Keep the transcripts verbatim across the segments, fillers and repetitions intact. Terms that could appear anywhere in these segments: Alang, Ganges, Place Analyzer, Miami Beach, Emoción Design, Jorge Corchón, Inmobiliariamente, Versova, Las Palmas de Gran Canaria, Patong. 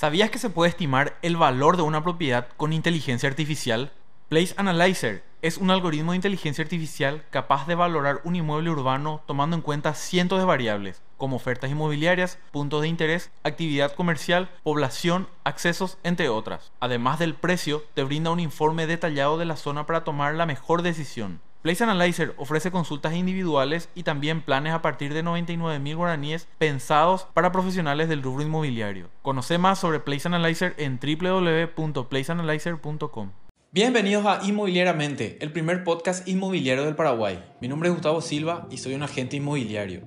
¿Sabías que se puede estimar el valor de una propiedad con inteligencia artificial? Place Analyzer es un algoritmo de inteligencia artificial capaz de valorar un inmueble urbano tomando en cuenta cientos de variables, como ofertas inmobiliarias, puntos de interés, actividad comercial, población, accesos, entre otras. Además del precio, te brinda un informe detallado de la zona para tomar la mejor decisión. Place Analyzer ofrece consultas individuales y también planes a partir de noventa y nueve mil guaraníes pensados para profesionales del rubro inmobiliario. Conoce más sobre Place Analyzer en w w w punto place analyzer punto com. Bienvenidos a Inmobiliariamente, el primer podcast inmobiliario del Paraguay. Mi nombre es Gustavo Silva y soy un agente inmobiliario.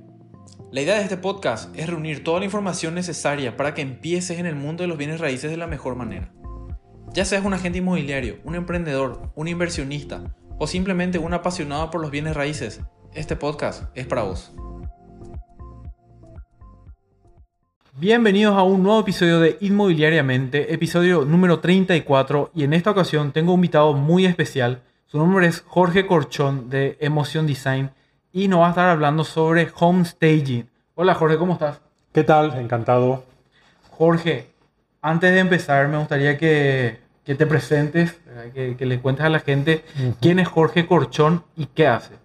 La idea de este podcast es reunir toda la información necesaria para que empieces en el mundo de los bienes raíces de la mejor manera. Ya seas un agente inmobiliario, un emprendedor, un inversionista, o simplemente un apasionado por los bienes raíces, este podcast es para vos. Bienvenidos a un nuevo episodio de Inmobiliariamente, episodio número treinta y cuatro, y en esta ocasión tengo un invitado muy especial. Su nombre es Jorge Corchón de Emoción Design y nos va a estar hablando sobre home staging. Hola Jorge, ¿cómo estás? ¿Qué tal? Encantado. Jorge, antes de empezar me gustaría que... que te presentes, que, que le cuentes a la gente uh-huh. quién es Jorge Corchón y qué hace.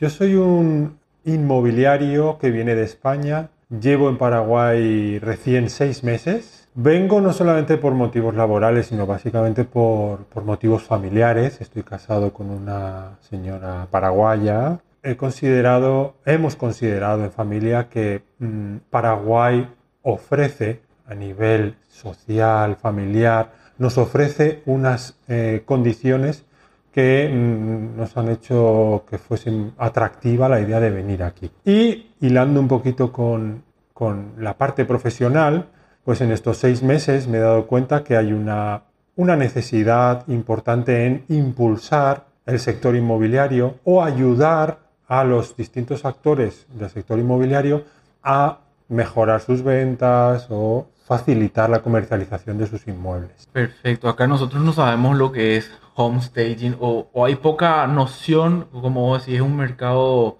Yo soy un inmobiliario que viene de España, llevo en Paraguay recién seis meses. Vengo no solamente por motivos laborales, sino básicamente por, por motivos familiares. Estoy casado con una señora paraguaya. He considerado, hemos considerado en familia que mmm, Paraguay ofrece a nivel social, familiar, nos ofrece unas eh, condiciones que mm, nos han hecho que fuese atractiva la idea de venir aquí. Y hilando un poquito con, con la parte profesional, pues en estos seis meses me he dado cuenta que hay una, una necesidad importante en impulsar el sector inmobiliario o ayudar a los distintos actores del sector inmobiliario a mejorar sus ventas o facilitar la comercialización de sus inmuebles. Perfecto. Acá nosotros no sabemos lo que es home staging o, o hay poca noción, como vos decís, es un mercado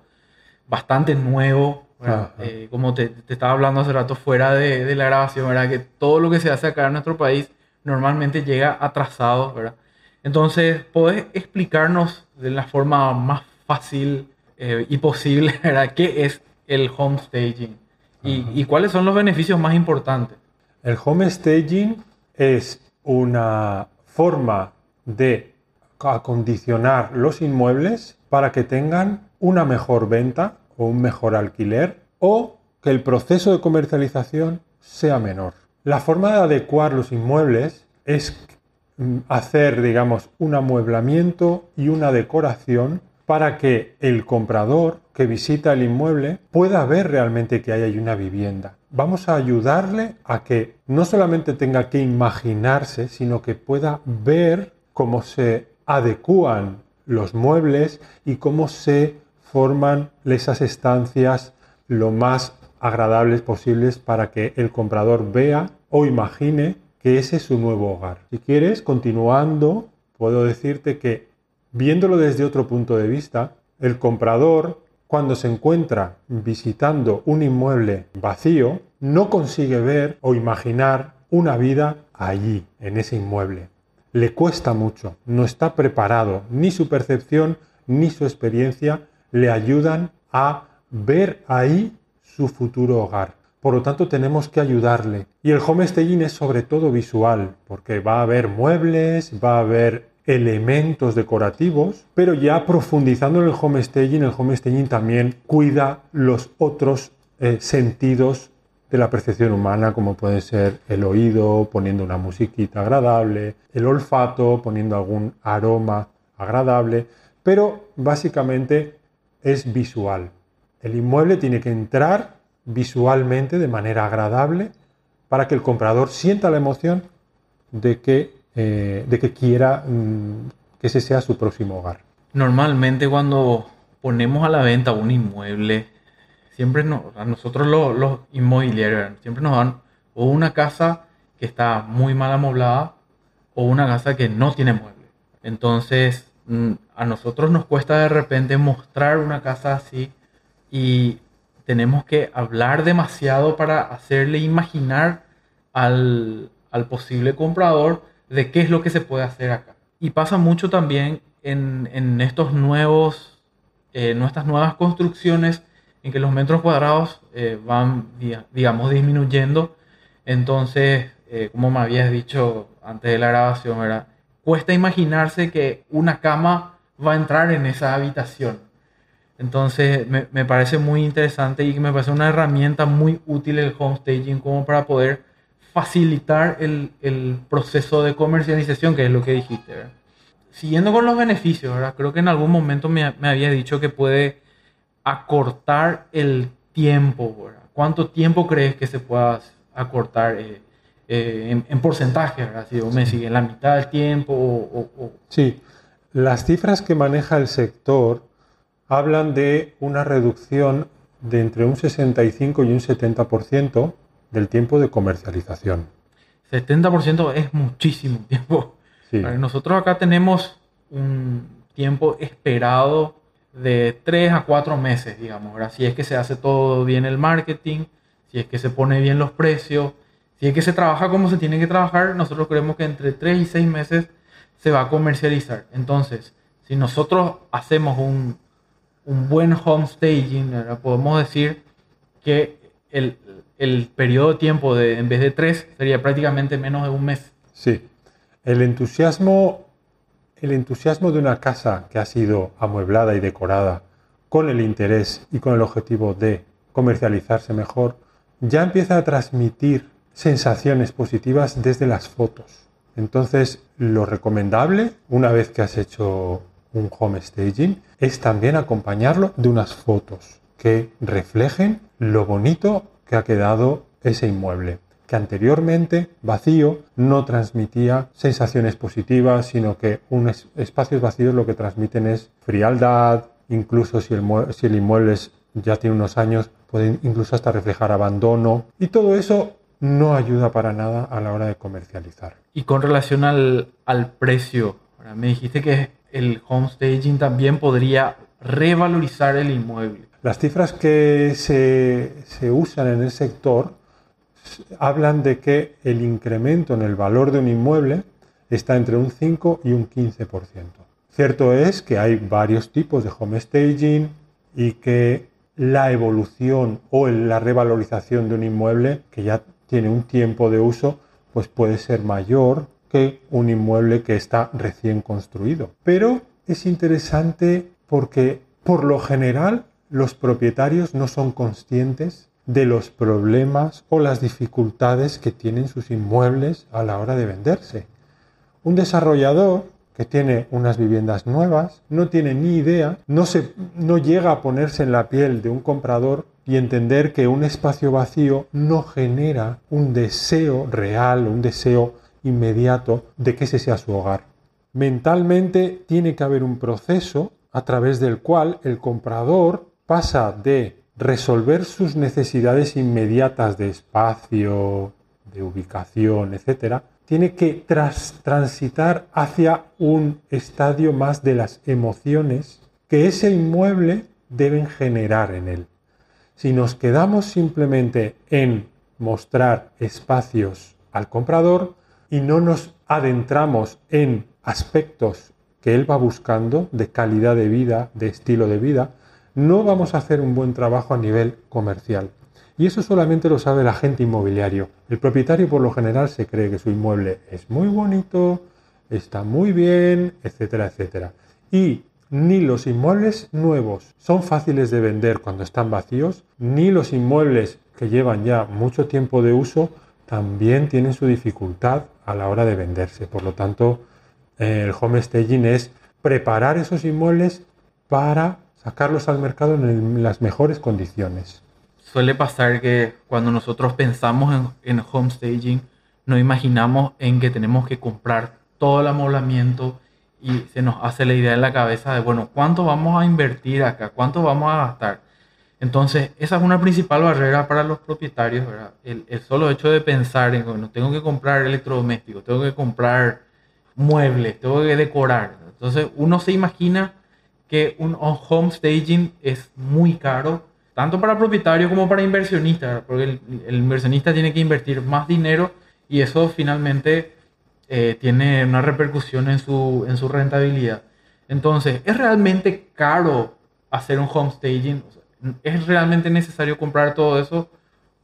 bastante nuevo. Eh, como te, te estaba hablando hace rato fuera de, de la grabación, ¿verdad? Que todo lo que se hace acá en nuestro país normalmente llega atrasado, ¿verdad? Entonces, ¿podés explicarnos de la forma más fácil eh, y posible, ¿verdad? ¿Qué es el home staging? Y, ¿Y cuáles son los beneficios más importantes? El home staging es una forma de acondicionar los inmuebles para que tengan una mejor venta o un mejor alquiler o que el proceso de comercialización sea menor. La forma de adecuar los inmuebles es hacer, digamos, un amueblamiento y una decoración para que el comprador que visita el inmueble pueda ver realmente que hay ahí una vivienda. Vamos a ayudarle a que no solamente tenga que imaginarse, sino que pueda ver cómo se adecúan los muebles y cómo se forman esas estancias lo más agradables posibles para que el comprador vea o imagine que ese es su nuevo hogar. Si quieres, continuando, puedo decirte que viéndolo desde otro punto de vista, el comprador, cuando se encuentra visitando un inmueble vacío, no consigue ver o imaginar una vida allí, en ese inmueble. Le cuesta mucho, no está preparado, ni su percepción ni su experiencia le ayudan a ver ahí su futuro hogar. Por lo tanto, tenemos que ayudarle. Y el home staging es sobre todo visual, porque va a haber muebles, va a haber elementos decorativos, pero ya profundizando en el home staging, el home staging también cuida los otros eh, sentidos de la percepción humana, como puede ser el oído, poniendo una musiquita agradable, el olfato, poniendo algún aroma agradable, pero básicamente es visual. El inmueble tiene que entrar visualmente de manera agradable para que el comprador sienta la emoción de que Eh, de que quiera mmm, que ese sea su próximo hogar. Normalmente cuando ponemos a la venta un inmueble, siempre nos, a nosotros los, los inmobiliarios siempre nos dan o una casa que está muy mal amoblada o una casa que no tiene muebles. Entonces mmm, a nosotros nos cuesta de repente mostrar una casa así y tenemos que hablar demasiado para hacerle imaginar al al posible comprador de qué es lo que se puede hacer acá. Y pasa mucho también en, en estos nuevos, eh, nuestras nuevas construcciones en que los metros cuadrados eh, van, digamos, disminuyendo. Entonces, eh, como me habías dicho antes de la grabación, ¿verdad?, cuesta imaginarse que una cama va a entrar en esa habitación. Entonces, me, me parece muy interesante y me parece una herramienta muy útil el home staging como para poder facilitar el, el proceso de comercialización, que es lo que dijiste, ¿verdad? Siguiendo con los beneficios, ¿verdad?, creo que en algún momento me, me había dicho que puede acortar el tiempo, ¿verdad? ¿Cuánto tiempo crees que se pueda acortar eh, eh, en, en porcentaje, ¿verdad?, si vos me decís en la mitad del tiempo o, o, o... Sí, las cifras que maneja el sector hablan de una reducción de entre un sesenta y cinco y un setenta por ciento del tiempo de comercialización. setenta por ciento es muchísimo tiempo. Sí. Nosotros acá tenemos un tiempo esperado de tres a cuatro meses, digamos, ¿verdad?, si es que se hace todo bien el marketing, si es que se pone bien los precios, si es que se trabaja como se tiene que trabajar. Nosotros creemos que entre tres y seis meses se va a comercializar. Entonces, si nosotros hacemos un, un buen home staging, ¿verdad?, podemos decir que el, el periodo de tiempo de, en vez de tres sería prácticamente menos de un mes. Sí. El entusiasmo, el entusiasmo de una casa que ha sido amueblada y decorada con el interés y con el objetivo de comercializarse mejor, ya empieza a transmitir sensaciones positivas desde las fotos. Entonces, lo recomendable, una vez que has hecho un home staging, es también acompañarlo de unas fotos que reflejen lo bonito que ha quedado ese inmueble, que anteriormente, vacío, no transmitía sensaciones positivas, sino que unos espacios vacíos lo que transmiten es frialdad, incluso si el, si el inmueble es, ya tiene unos años, puede incluso hasta reflejar abandono, y todo eso no ayuda para nada a la hora de comercializar. Y con relación al, al precio, ahora me dijiste que el home staging también podría revalorizar el inmueble. Las cifras que se, se usan en el sector hablan de que el incremento en el valor de un inmueble está entre un cinco y un quince por ciento. Cierto es que hay varios tipos de home staging y que la evolución o la revalorización de un inmueble que ya tiene un tiempo de uso pues puede ser mayor que un inmueble que está recién construido. Pero es interesante porque por lo general los propietarios no son conscientes de los problemas o las dificultades que tienen sus inmuebles a la hora de venderse. Un desarrollador que tiene unas viviendas nuevas no tiene ni idea, no, se, no llega a ponerse en la piel de un comprador y entender que un espacio vacío no genera un deseo real, un deseo inmediato de que ese sea su hogar. Mentalmente tiene que haber un proceso a través del cual el comprador pasa de resolver sus necesidades inmediatas de espacio, de ubicación, etcétera, tiene que tras transitar hacia un estadio más de las emociones que ese inmueble deben generar en él. Si nos quedamos simplemente en mostrar espacios al comprador y no nos adentramos en aspectos que él va buscando de calidad de vida, de estilo de vida, no vamos a hacer un buen trabajo a nivel comercial. Y eso solamente lo sabe el agente inmobiliario. El propietario por lo general se cree que su inmueble es muy bonito, está muy bien, etcétera, etcétera. Y ni los inmuebles nuevos son fáciles de vender cuando están vacíos, ni los inmuebles que llevan ya mucho tiempo de uso también tienen su dificultad a la hora de venderse. Por lo tanto, el home staging es preparar esos inmuebles para sacarlos al mercado en las mejores condiciones. Suele pasar que cuando nosotros pensamos en, en home staging, nos imaginamos en que tenemos que comprar todo el amoblamiento y se nos hace la idea en la cabeza de, bueno, ¿cuánto vamos a invertir acá? ¿Cuánto vamos a gastar? Entonces, esa es una principal barrera para los propietarios, ¿verdad? El, el solo hecho de pensar en, bueno, tengo que comprar electrodomésticos, tengo que comprar muebles, tengo que decorar. Entonces, uno se imagina que un home staging es muy caro, tanto para propietario como para inversionista, porque el, el inversionista tiene que invertir más dinero y eso finalmente eh, tiene una repercusión en su, en su rentabilidad. Entonces, ¿es realmente caro hacer un home staging? ¿Es realmente necesario comprar todo eso?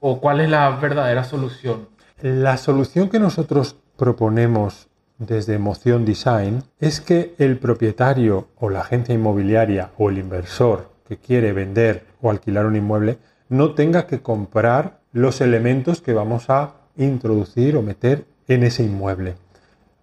¿O cuál es la verdadera solución? La solución que nosotros proponemos desde Emoción Design es que el propietario o la agencia inmobiliaria o el inversor que quiere vender o alquilar un inmueble no tenga que comprar los elementos que vamos a introducir o meter en ese inmueble.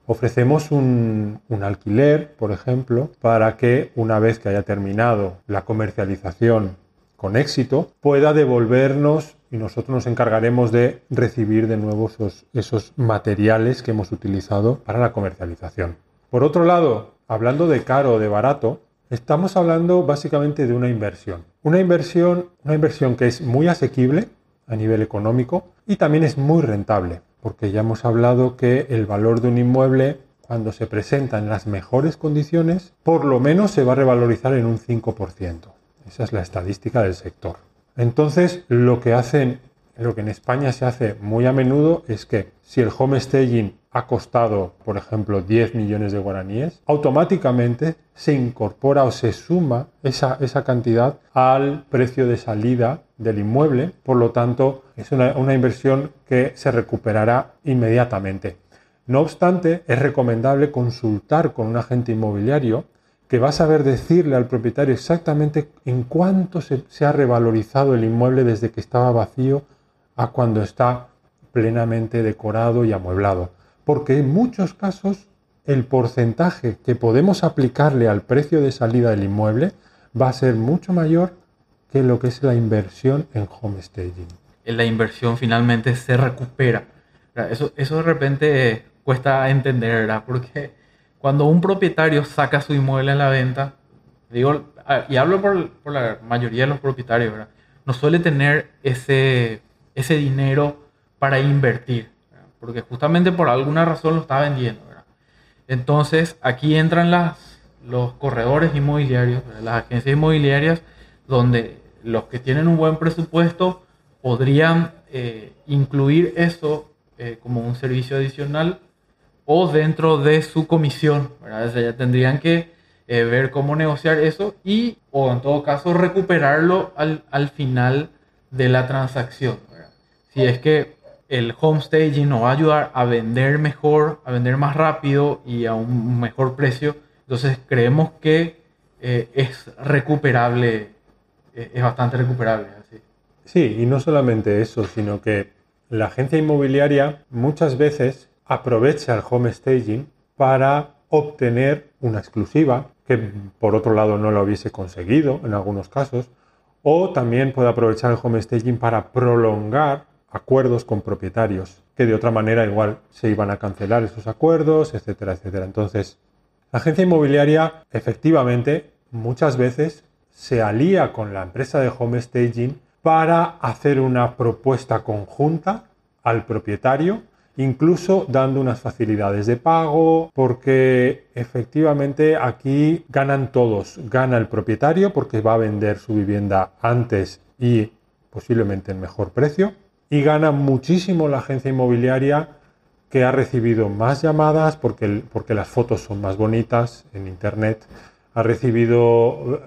Ofrecemos un, un alquiler, por ejemplo, para que una vez que haya terminado la comercialización con éxito pueda devolvernos y nosotros nos encargaremos de recibir de nuevo esos, esos materiales que hemos utilizado para la comercialización. Por otro lado, hablando de caro o de barato, estamos hablando básicamente de una inversión. Una inversión, una inversión que es muy asequible a nivel económico y también es muy rentable, porque ya hemos hablado que el valor de un inmueble, cuando se presenta en las mejores condiciones, por lo menos se va a revalorizar en un cinco por ciento. Esa es la estadística del sector. Entonces, lo que hacen, lo que en España se hace muy a menudo es que si el home staging ha costado, por ejemplo, diez millones de guaraníes, automáticamente se incorpora o se suma esa, esa cantidad al precio de salida del inmueble. Por lo tanto, es una, una inversión que se recuperará inmediatamente. No obstante, es recomendable consultar con un agente inmobiliario que va a saber decirle al propietario exactamente en cuánto se, se ha revalorizado el inmueble desde que estaba vacío a cuando está plenamente decorado y amueblado. Porque en muchos casos el porcentaje que podemos aplicarle al precio de salida del inmueble va a ser mucho mayor que lo que es la inversión en home staging. La inversión finalmente se recupera. Eso, eso de repente cuesta entender, ¿verdad? Porque cuando un propietario saca su inmueble a la venta, digo, y hablo por, por la mayoría de los propietarios, ¿verdad? No suele tener ese, ese dinero para invertir, ¿verdad? Porque justamente por alguna razón lo está vendiendo, ¿verdad? Entonces aquí entran las, los corredores inmobiliarios, ¿verdad? Las agencias inmobiliarias, donde los que tienen un buen presupuesto podrían eh, incluir eso eh, como un servicio adicional o dentro de su comisión, ¿verdad? O sea, ya tendrían que eh, ver cómo negociar eso y, o en todo caso, recuperarlo al, al final de la transacción, ¿verdad? Si es que el home staging nos va a ayudar a vender mejor, a vender más rápido y a un mejor precio, entonces creemos que eh, es recuperable, eh, es bastante recuperable. Así. Sí, y no solamente eso, sino que la agencia inmobiliaria muchas veces aprovecha el home staging para obtener una exclusiva que por otro lado no la hubiese conseguido en algunos casos, o también puede aprovechar el home staging para prolongar acuerdos con propietarios que de otra manera igual se iban a cancelar esos acuerdos, etcétera, etcétera. Entonces, la agencia inmobiliaria efectivamente muchas veces se alía con la empresa de home staging para hacer una propuesta conjunta al propietario, incluso dando unas facilidades de pago, porque efectivamente aquí ganan todos. Gana el propietario porque va a vender su vivienda antes y posiblemente en mejor precio, y gana muchísimo la agencia inmobiliaria, que ha recibido más llamadas porque, el, porque las fotos son más bonitas en internet, ha recibido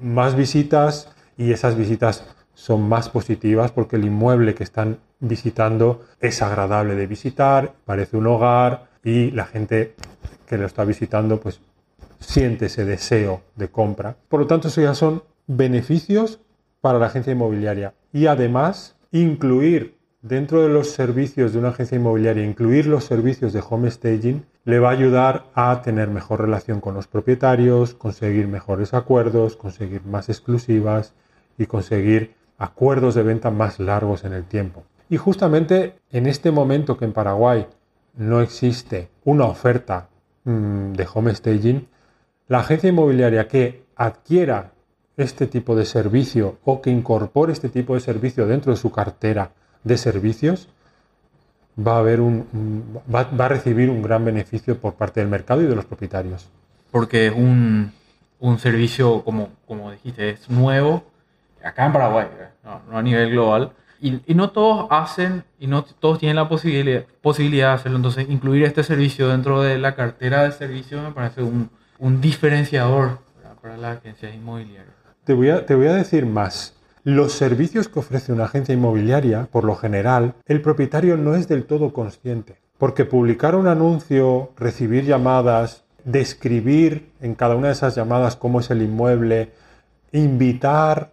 más visitas y esas visitas son más positivas porque el inmueble que están visitando es agradable de visitar, parece un hogar y la gente que lo está visitando pues siente ese deseo de compra. Por lo tanto, eso ya son beneficios para la agencia inmobiliaria. Y además, incluir dentro de los servicios de una agencia inmobiliaria, incluir los servicios de home staging, le va a ayudar a tener mejor relación con los propietarios, conseguir mejores acuerdos, conseguir más exclusivas y conseguir acuerdos de venta más largos en el tiempo. Y justamente en este momento que en Paraguay no existe una oferta mmm, de home staging, la agencia inmobiliaria que adquiera este tipo de servicio o que incorpore este tipo de servicio dentro de su cartera de servicios va a, haber un, va, va a recibir un gran beneficio por parte del mercado y de los propietarios. Porque es un, un servicio, como, como dijiste, es nuevo acá en Paraguay, no, no a nivel global. Y, y no todos hacen, y no todos tienen la posibilidad, posibilidad de hacerlo. Entonces, incluir este servicio dentro de la cartera de servicios me parece un, un diferenciador para, para las agencias inmobiliarias. Te voy a, te voy a decir más. Los servicios que ofrece una agencia inmobiliaria, por lo general, el propietario no es del todo consciente. Porque publicar un anuncio, recibir llamadas, describir en cada una de esas llamadas cómo es el inmueble, invitar...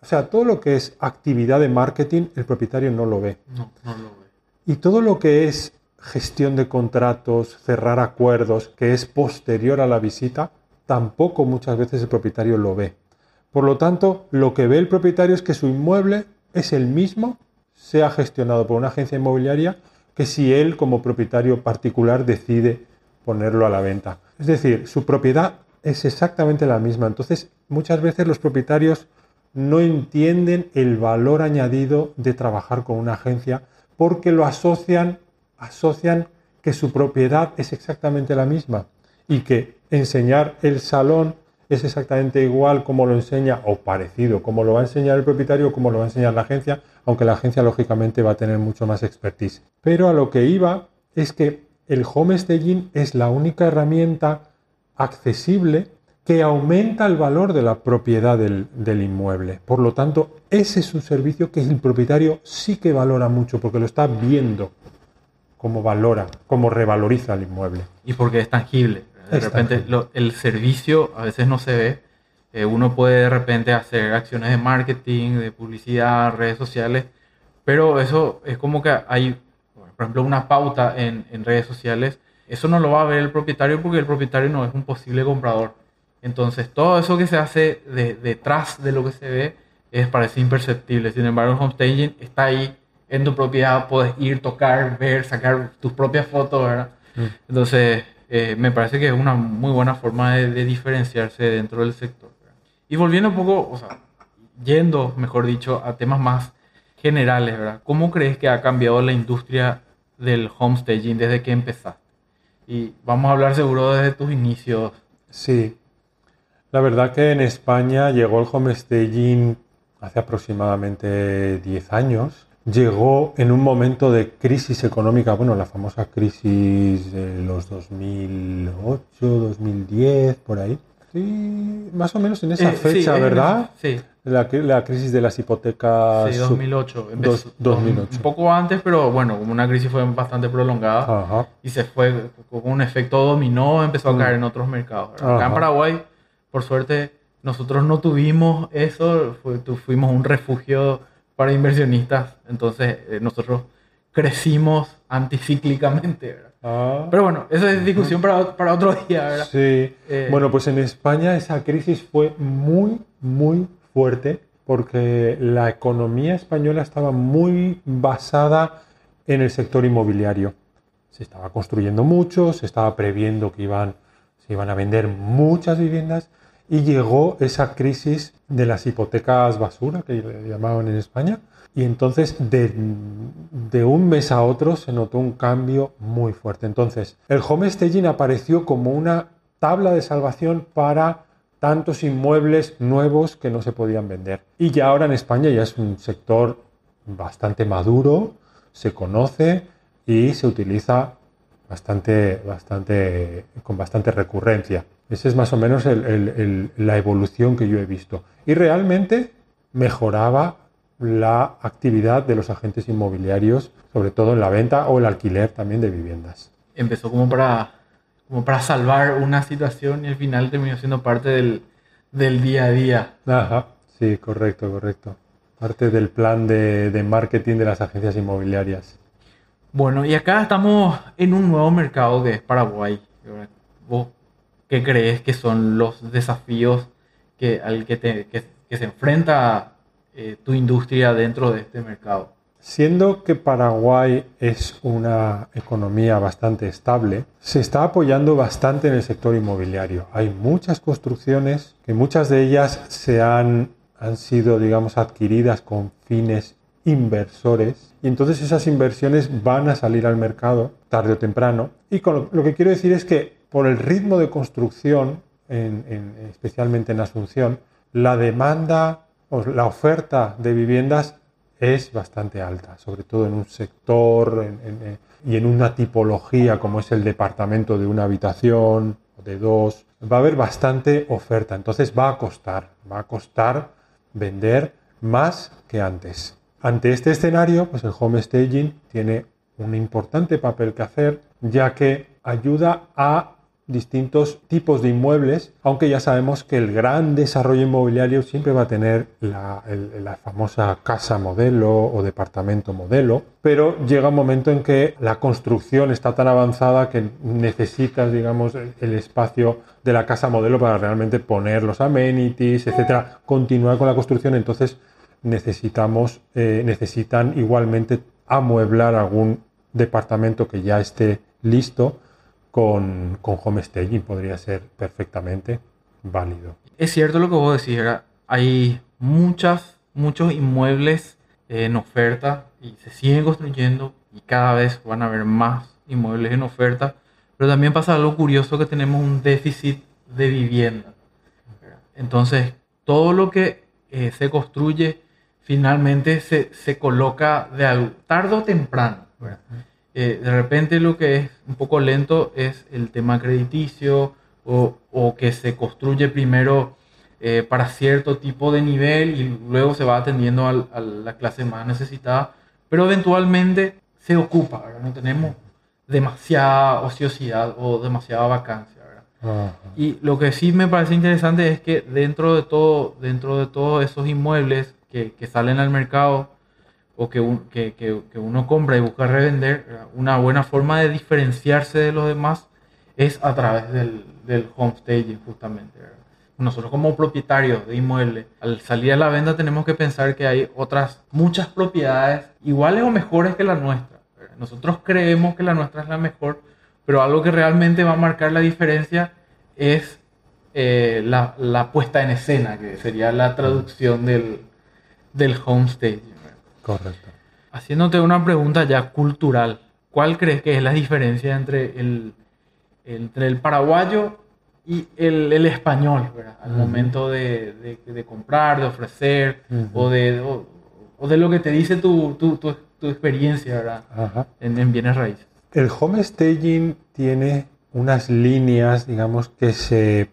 O sea, todo lo que es actividad de marketing, el propietario no lo ve. No, no lo ve. Y todo lo que es gestión de contratos, cerrar acuerdos, que es posterior a la visita, tampoco muchas veces el propietario lo ve. Por lo tanto, lo que ve el propietario es que su inmueble es el mismo, sea gestionado por una agencia inmobiliaria, que si él como propietario particular decide ponerlo a la venta. Es decir, su propiedad es exactamente la misma. Entonces, muchas veces los propietarios no entienden el valor añadido de trabajar con una agencia porque lo asocian, asocian que su propiedad es exactamente la misma y que enseñar el salón es exactamente igual como lo enseña o parecido, como lo va a enseñar el propietario o como lo va a enseñar la agencia, aunque la agencia lógicamente va a tener mucho más expertise. Pero a lo que iba es que el home staging es la única herramienta accesible que aumenta el valor de la propiedad del, del inmueble. Por lo tanto, ese es un servicio que el propietario sí que valora mucho, porque lo está viendo cómo valora, cómo revaloriza el inmueble. Y porque es tangible. De es repente tangible. Lo, el servicio a veces no se ve. Eh, uno puede de repente hacer acciones de marketing, de publicidad, redes sociales, pero eso es como que hay, por ejemplo, una pauta en, en redes sociales. Eso no lo va a ver el propietario porque el propietario no es un posible comprador. Entonces, todo eso que se hace de, detrás de lo que se ve es, parece imperceptible. Sin embargo, el home staging está ahí en tu propiedad. Puedes ir, tocar, ver, sacar tus propias fotos, ¿verdad? Mm. Entonces, eh, me parece que es una muy buena forma de, de diferenciarse dentro del sector, ¿verdad? Y volviendo un poco, o sea, yendo, mejor dicho, a temas más generales, ¿verdad? ¿Cómo crees que ha cambiado la industria del home staging desde que empezaste? Y vamos a hablar seguro desde tus inicios. Sí. La verdad que en España llegó el home staging hace aproximadamente diez años. Llegó en un momento de crisis económica, bueno, la famosa crisis de los dos mil ocho, dos mil diez, por ahí. Sí, más o menos en esa eh, fecha, sí, ¿verdad? Eh, sí. La, la crisis de las hipotecas... Sí, dos mil ocho. Sub, dos, dos mil ocho. Un poco antes, pero bueno, como una crisis fue bastante prolongada. Ajá. Y se fue con un efecto dominó, empezó a caer en otros mercados. Acá en Paraguay... Por suerte, nosotros no tuvimos eso, fu- tu- fuimos un refugio para inversionistas, entonces eh, nosotros crecimos anticíclicamente, ¿verdad? Ah. Pero bueno, eso es discusión para, para otro día, ¿verdad? Sí, eh, bueno, pues en España esa crisis fue muy, muy fuerte porque la economía española estaba muy basada en el sector inmobiliario. Se estaba construyendo mucho, se estaba previendo que iban, se iban a vender muchas viviendas. Y llegó esa crisis de las hipotecas basura, que le llamaban en España. Y entonces, de, de un mes a otro, se notó un cambio muy fuerte. Entonces, el home staging apareció como una tabla de salvación para tantos inmuebles nuevos que no se podían vender. Y ya ahora en España ya es un sector bastante maduro, se conoce y se utiliza bastante, bastante, con bastante recurrencia. Esa es más o menos el, el, el, la evolución que yo he visto. Y realmente mejoraba la actividad de los agentes inmobiliarios, sobre todo en la venta o el alquiler también de viviendas. Empezó como para, como para salvar una situación y al final terminó siendo parte del, del día a día. Ajá, sí, correcto, correcto. Parte del plan de, de marketing de las agencias inmobiliarias. Bueno, y acá estamos en un nuevo mercado que es Paraguay. ¿Vos ¿Qué crees que son los desafíos que, al que, te, que, que se enfrenta eh, tu industria dentro de este mercado? Siendo que Paraguay es una economía bastante estable, se está apoyando bastante en el sector inmobiliario. Hay muchas construcciones que muchas de ellas se han, han sido, digamos, adquiridas con fines inversores. Y entonces esas inversiones van a salir al mercado tarde o temprano. Y con lo, lo que quiero decir es que por el ritmo de construcción, en, en, especialmente en Asunción, la demanda o la oferta de viviendas es bastante alta, sobre todo en un sector en, en, en, y en una tipología como es el departamento de una habitación o de dos. Va a haber bastante oferta, entonces va a costar, va a costar vender más que antes. Ante este escenario, pues el home staging tiene un importante papel que hacer, ya que ayuda a distintos tipos de inmuebles, aunque ya sabemos que el gran desarrollo inmobiliario siempre va a tener la, el, la famosa casa modelo o departamento modelo, pero llega un momento en que la construcción está tan avanzada que necesitas, digamos, el, el espacio de la casa modelo para realmente poner los amenities, etcétera, continuar con la construcción. Entonces necesitamos, eh, necesitan igualmente amueblar algún departamento que ya esté listo con, con home staging. Podría ser perfectamente válido. Es cierto lo que vos decís, ¿verdad? Hay muchas, muchos inmuebles en oferta y se siguen construyendo y cada vez van a haber más inmuebles en oferta, pero también pasa algo curioso, que tenemos un déficit de vivienda, ¿verdad? Entonces todo lo que eh, se construye finalmente se, se coloca de algo, tarde o temprano, ¿verdad? Eh, de repente lo que es un poco lento es el tema crediticio o, o que se construye primero eh, para cierto tipo de nivel y luego se va atendiendo al, a la clase más necesitada, pero eventualmente se ocupa, ¿verdad? No tenemos demasiada ociosidad o demasiada vacancia, ¿verdad? Uh-huh. Y lo que sí me parece interesante es que dentro de todo, dentro de todos esos inmuebles que, que salen al mercado o que, un, que, que, que uno compra y busca revender, una buena forma de diferenciarse de los demás es a través del, del home staging, justamente, ¿verdad? Nosotros como propietarios de inmuebles, al salir a la venta tenemos que pensar que hay otras muchas propiedades iguales o mejores que la nuestra, ¿verdad? Nosotros creemos que la nuestra es la mejor, pero algo que realmente va a marcar la diferencia es eh, la, la puesta en escena, que sería la traducción del, del home staging. Correcto. Haciéndote una pregunta ya cultural, ¿cuál crees que es la diferencia entre el, entre el paraguayo y el, el español, ¿verdad? Al uh-huh. momento de, de, de comprar, de ofrecer, uh-huh. o, de, o, o de lo que te dice tu, tu, tu, tu experiencia, ¿verdad? Ajá. En, en bienes raíces? El home staging tiene unas líneas, digamos, que se,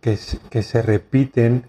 que, que se repiten.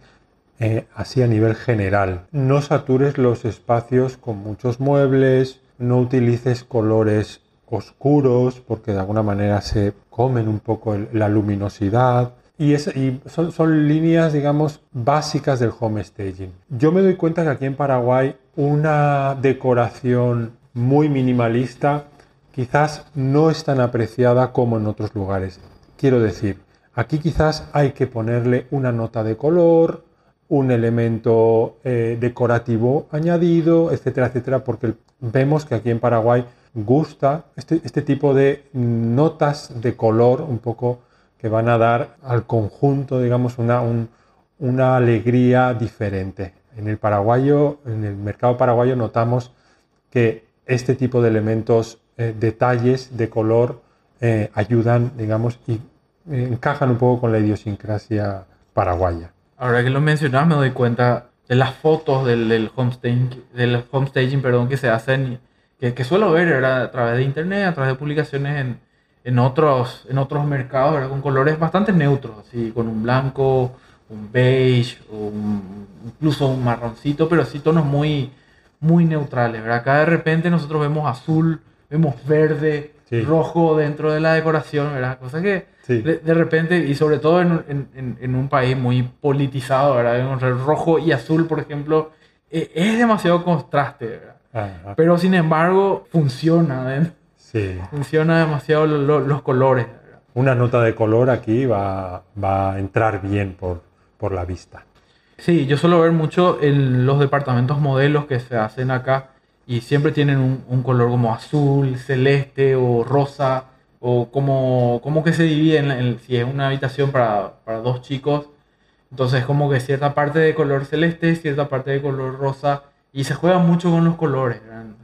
Eh, así a nivel general, no satures los espacios con muchos muebles, no utilices colores oscuros porque de alguna manera se comen un poco el, la luminosidad y, es, y son, son líneas, digamos, básicas del home staging. Yo me doy cuenta que aquí en Paraguay una decoración muy minimalista quizás no es tan apreciada como en otros lugares. Quiero decir, aquí quizás hay que ponerle una nota de color, un elemento eh, decorativo añadido, etcétera, etcétera, porque vemos que aquí en Paraguay gusta este, este tipo de notas de color un poco que van a dar al conjunto, digamos, una, un, una alegría diferente. En el paraguayo, en el mercado paraguayo notamos que este tipo de elementos, eh, detalles de color, eh, ayudan, digamos, y encajan un poco con la idiosincrasia paraguaya. Ahora que lo mencionas, me doy cuenta de las fotos del, del home staging, del home staging perdón, que se hacen, que, que suelo ver, ¿verdad? A través de internet, a través de publicaciones en, en, otros, en otros mercados, ¿verdad? Con colores bastante neutros, así, con un blanco, un beige, o un, incluso un marroncito, pero sí tonos muy, muy neutrales, ¿verdad? Acá de repente nosotros vemos azul, vemos verde, sí. Rojo dentro de la decoración, ¿verdad? Cosas que... Sí. De, de repente, y sobre todo en, en, en un país muy politizado, ¿verdad? Rojo y azul, por ejemplo, eh, es demasiado contraste, ¿verdad? Ajá. Pero sin embargo, funciona, sí. Funciona demasiado lo, lo, los colores, ¿verdad? Una nota de color aquí va, va a entrar bien por, por la vista. Sí, yo suelo ver mucho en los departamentos modelos que se hacen acá y siempre tienen un, un color como azul, celeste o rosa. O como, como que se divide, en, en, si es una habitación para, para dos chicos, entonces como que cierta parte de color celeste, cierta parte de color rosa, y se juega mucho con los colores.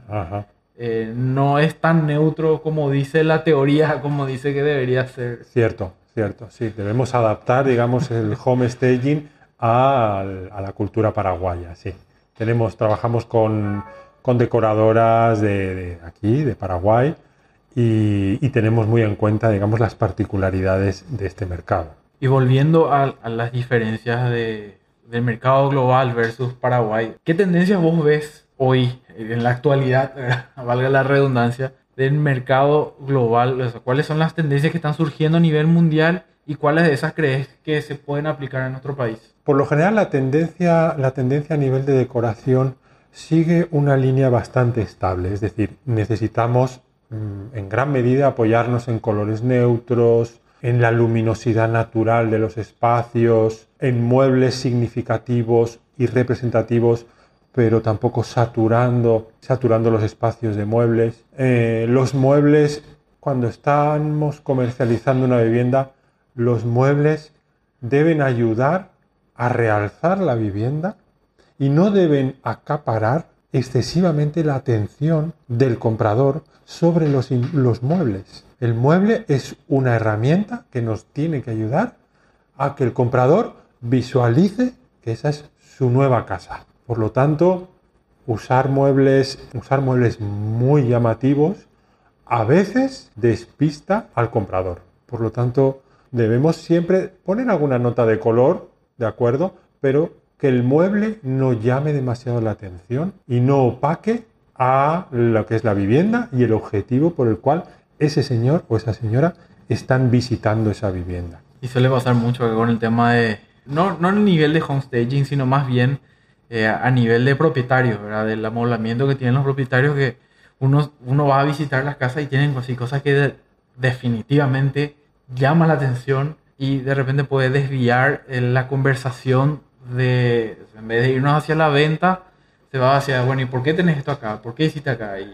Ajá. Eh, no es tan neutro como dice la teoría, como dice que debería ser. Cierto, cierto, sí, debemos adaptar, digamos, el home staging a, a la cultura paraguaya, sí. Tenemos, trabajamos con, con decoradoras de, de aquí, de Paraguay, y, y tenemos muy en cuenta, digamos, las particularidades de este mercado. Y volviendo a, a las diferencias de, del mercado global versus Paraguay, ¿qué tendencias vos ves hoy, en la actualidad, valga la redundancia, del mercado global? O sea, ¿cuáles son las tendencias que están surgiendo a nivel mundial y cuáles de esas crees que se pueden aplicar en nuestro país? Por lo general, la tendencia, la tendencia a nivel de decoración sigue una línea bastante estable. Es decir, necesitamos en gran medida apoyarnos en colores neutros, en la luminosidad natural de los espacios, en muebles significativos y representativos, pero tampoco saturando, saturando los espacios de muebles. Eh, los muebles, cuando estamos comercializando una vivienda, los muebles deben ayudar a realzar la vivienda y no deben acaparar excesivamente la atención del comprador sobre los, los muebles. El mueble es una herramienta que nos tiene que ayudar a que el comprador visualice que esa es su nueva casa. Por lo tanto, usar muebles, usar muebles muy llamativos a veces despista al comprador. Por lo tanto, debemos siempre poner alguna nota de color, ¿de acuerdo? Pero que el mueble no llame demasiado la atención y no opaque a lo que es la vivienda y el objetivo por el cual ese señor o esa señora están visitando esa vivienda. Y suele pasar mucho con el tema de, no, no el nivel de home staging, sino más bien Eh, a nivel de propietarios, ¿verdad? Del amoblamiento que tienen los propietarios, que uno, uno va a visitar las casas y tienen así cosas que de, definitivamente llaman la atención y de repente puede desviar eh, la conversación de, en vez de irnos hacia la venta, se va hacia, bueno, ¿y por qué tenés esto acá? ¿Por qué hiciste acá? Y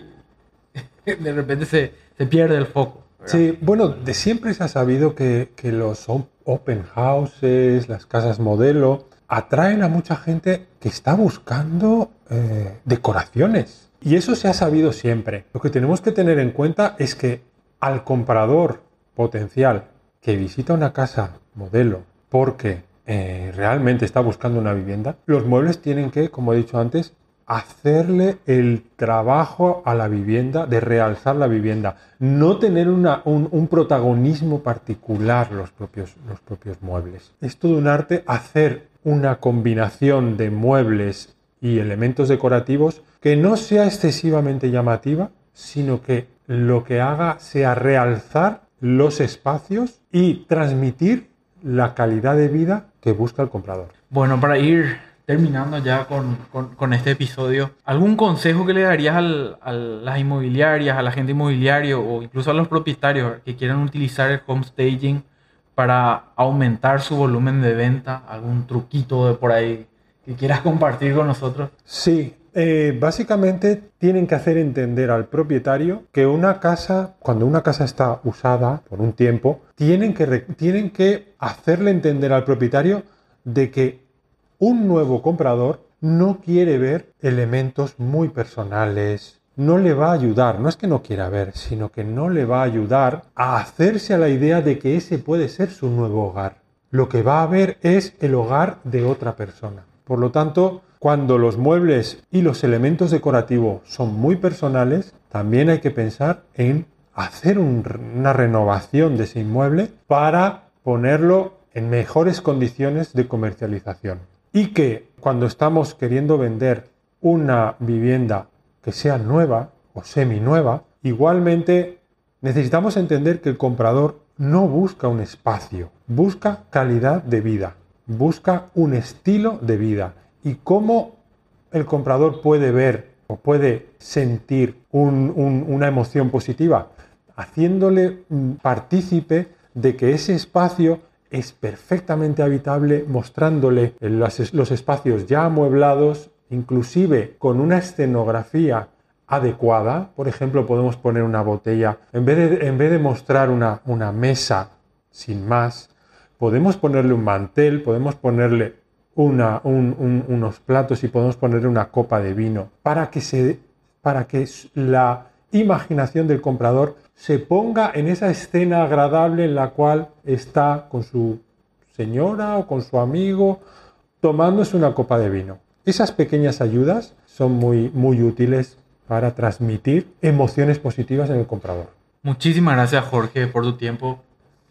de repente se, se pierde el foco, ¿verdad? Sí, bueno, de siempre se ha sabido que, que los open houses, las casas modelo, atraen a mucha gente que está buscando eh, decoraciones. Y eso se ha sabido siempre. Lo que tenemos que tener en cuenta es que al comprador potencial que visita una casa modelo porque eh, realmente está buscando una vivienda, los muebles tienen que, como he dicho antes, hacerle el trabajo a la vivienda, de realzar la vivienda. No tener una, un, un protagonismo particular los propios, los propios muebles. Es todo un arte hacer una combinación de muebles y elementos decorativos que no sea excesivamente llamativa, sino que lo que haga sea realzar los espacios y transmitir la calidad de vida que busca el comprador. Bueno, para ir terminando ya con, con, con este episodio, ¿algún consejo que le darías al, a las inmobiliarias, a la gente inmobiliaria o incluso a los propietarios que quieran utilizar el home staging para aumentar su volumen de venta? ¿Algún truquito de por ahí que quieras compartir con nosotros? Sí, eh, básicamente tienen que hacer entender al propietario que una casa, cuando una casa está usada por un tiempo, tienen que, tienen que hacerle entender al propietario de que un nuevo comprador no quiere ver elementos muy personales. No le va a ayudar, no es que no quiera ver, sino que no le va a ayudar a hacerse a la idea de que ese puede ser su nuevo hogar. Lo que va a ver es el hogar de otra persona. Por lo tanto, cuando los muebles y los elementos decorativos son muy personales, también hay que pensar en hacer un, una renovación de ese inmueble para ponerlo en mejores condiciones de comercialización. Y que cuando estamos queriendo vender una vivienda que sea nueva o seminueva, igualmente necesitamos entender que el comprador no busca un espacio, busca calidad de vida, busca un estilo de vida. Y cómo el comprador puede ver o puede sentir un, un, una emoción positiva, haciéndole partícipe de que ese espacio es perfectamente habitable, mostrándole los, los espacios ya amueblados, inclusive con una escenografía adecuada. Por ejemplo, podemos poner una botella, en vez de, en vez de mostrar una, una mesa sin más, podemos ponerle un mantel, podemos ponerle una, un, un, unos platos y podemos ponerle una copa de vino para que, se, para que la imaginación del comprador se ponga en esa escena agradable en la cual está con su señora o con su amigo tomándose una copa de vino. Esas pequeñas ayudas son muy, muy útiles para transmitir emociones positivas en el comprador. Muchísimas gracias, Jorge, por tu tiempo.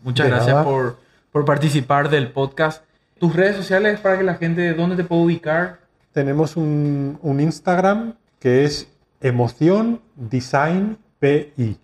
Muchas gracias por, por participar del podcast. Tus redes sociales para que la gente, ¿dónde te puede ubicar? Tenemos un, un Instagram que es Emoción Design P I.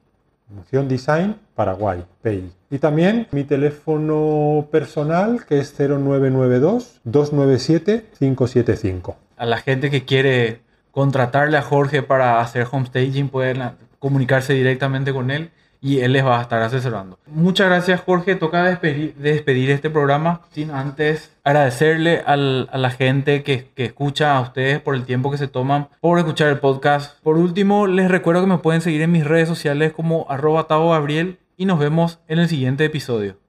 Emoción Design Paraguay P I. Y también mi teléfono personal, que es cero nueve nueve dos, dos nueve siete, cinco siete cinco. A la gente que quiere contratarle a Jorge para hacer homestaging, pueden comunicarse directamente con él y él les va a estar asesorando. Muchas gracias, Jorge. Toca despedir, despedir este programa sin antes agradecerle al, a la gente que, que escucha, a ustedes por el tiempo que se toman, por escuchar el podcast. Por último, les recuerdo que me pueden seguir en mis redes sociales como arroba tabo gabriel y nos vemos en el siguiente episodio.